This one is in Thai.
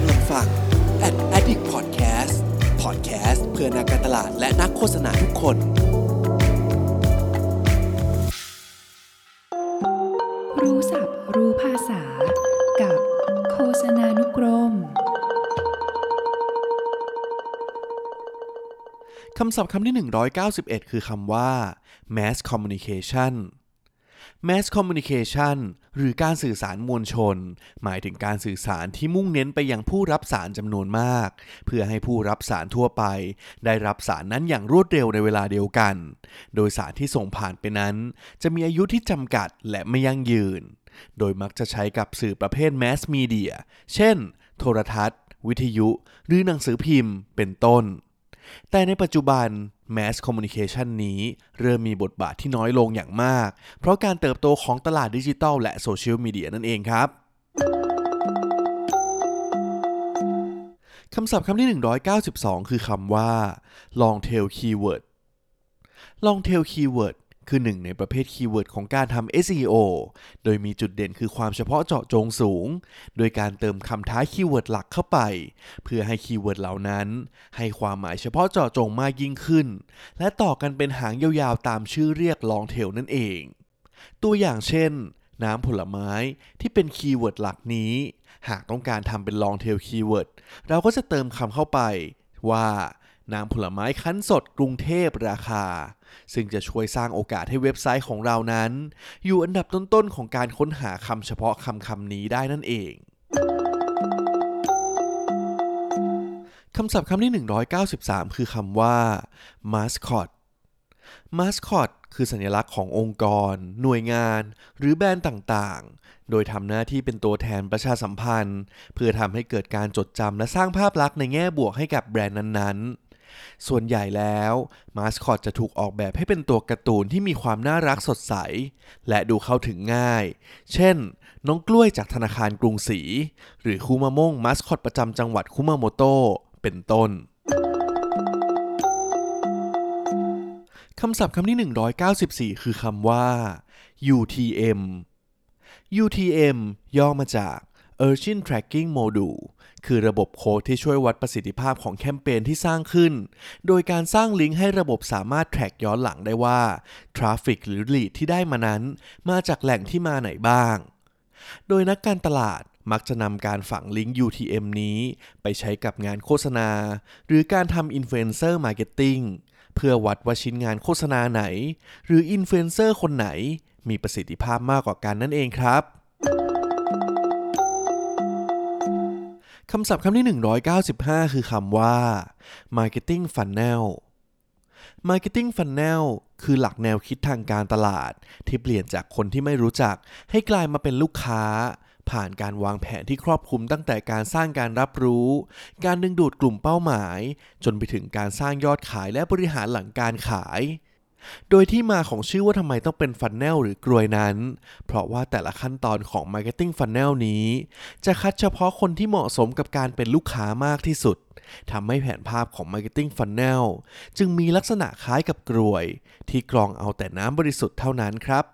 กำลังฟัง Addict Podcast Podcast เพื่อนักการตลาดและนักโฆษณาทุกคนรู้ศัพท์รู้ภาษากับโฆษณานุกรมคำศัพท์คำที่191คือคำว่า Mass Communication Mass Communication หรือการสื่อสารมวลชนหมายถึงการสื่อสารที่มุ่งเน้นไปยังผู้รับสารจำนวนมากเพื่อให้ผู้รับสารทั่วไปได้รับสารนั้นอย่างรวดเร็วในเวลาเดียวกันโดยสารที่ส่งผ่านไปนั้นจะมีอายุที่จำกัดและไม่ยั่งยืนโดยมักจะใช้กับสื่อประเภท Mass Media เช่นโทรทัศน์วิทยุหรือหนังสือพิมพ์เป็นต้นแต่ในปัจจุบัน Mass Communication นี้เริ่มมีบทบาทที่น้อยลงอย่างมากเพราะการเติบโตของตลาดดิจิทัลและโซเชียลมีเดียนั่นเองครับคำศัพท์คำที่192คือคำว่า Long Tail Keyword Long Tail Keyword คือหนึ่งในประเภทคีย์เวิร์ดของการทำ SEO โดยมีจุดเด่นคือความเฉพาะเจาะจงสูงโดยการเติมคำท้ายคีย์เวิร์ดหลักเข้าไปเพื่อให้คีย์เวิร์ดเหล่านั้นให้ความหมายเฉพาะเจาะจงมากยิ่งขึ้นและต่อกันเป็นหางยาวๆตามชื่อเรียก Long Tail นั่นเองตัวอย่างเช่นน้ำผลไม้ที่เป็นคีย์เวิร์ดหลักนี้หากต้องการทำเป็น Long Tail Keyword เราก็จะเติมคำเข้าไปว่าน้ำผลไม้คั้นสดกรุงเทพราคาซึ่งจะช่วยสร้างโอกาสให้เว็บไซต์ของเรานั้นอยู่อันดับต้นๆของการค้นหาคำเฉพาะคำนี้ได้นั่นเองคำศัพท์คำที่193คือคำว่า Mascot Mascot คือสัญลักษณ์ขององค์กรหน่วยงานหรือแบรนด์ต่างๆโดยทำหน้าที่เป็นตัวแทนประชาสัมพันธ์เพื่อทำให้เกิดการจดจำและสร้างภาพลักษณ์ในแง่บวกให้กับแบรนด์นั้นๆส่วนใหญ่แล้วมาสคอตจะถูกออกแบบให้เป็นตัวการ์ตูนที่มีความน่ารักสดใสและดูเข้าถึงง่ายเช่นน้องกล้วยจากธนาคารกรุงศรีหรือคุมาม่งมาสคอตประจำจังหวัดคุมาโมโตะเป็นต้นคำศัพท์คำที่194คือคำว่า UTM UTM ย่อมาจากUrgent Tracking Module คือระบบโค้ดที่ช่วยวัดประสิทธิภาพของแคมเปญที่สร้างขึ้นโดยการสร้างลิงก์ให้ระบบสามารถแทร็กย้อนหลังได้ว่าทราฟฟิกหรือ lead ที่ได้มานั้นมาจากแหล่งที่มาไหนบ้างโดยนักการตลาดมักจะนำการฝังลิงก์ UTM นี้ไปใช้กับงานโฆษณาหรือการทำ Influencer Marketing เพื่อวัดว่าชิ้นงานโฆษณาไหนหรือ Influencer คนไหนมีประสิทธิภาพมากกว่ากันนั่นเองครับคำศัพท์คำที่195คือคำว่า Marketing Funnel Marketing Funnel คือหลักแนวคิดทางการตลาดที่เปลี่ยนจากคนที่ไม่รู้จักให้กลายมาเป็นลูกค้าผ่านการวางแผนที่ครอบคลุมตั้งแต่การสร้างการรับรู้การดึงดูดกลุ่มเป้าหมายจนไปถึงการสร้างยอดขายและบริหารหลังการขายโดยที่มาของชื่อว่าทำไมต้องเป็น Funnel หรือกรวยนั้นเพราะว่าแต่ละขั้นตอนของ Marketing Funnel นี้จะคัดเฉพาะคนที่เหมาะสมกับการเป็นลูกค้ามากที่สุดทำให้แผนภาพของ Marketing Funnel จึงมีลักษณะคล้ายกับกรวยที่กรองเอาแต่น้ำบริสุทธิ์เท่านั้นครับ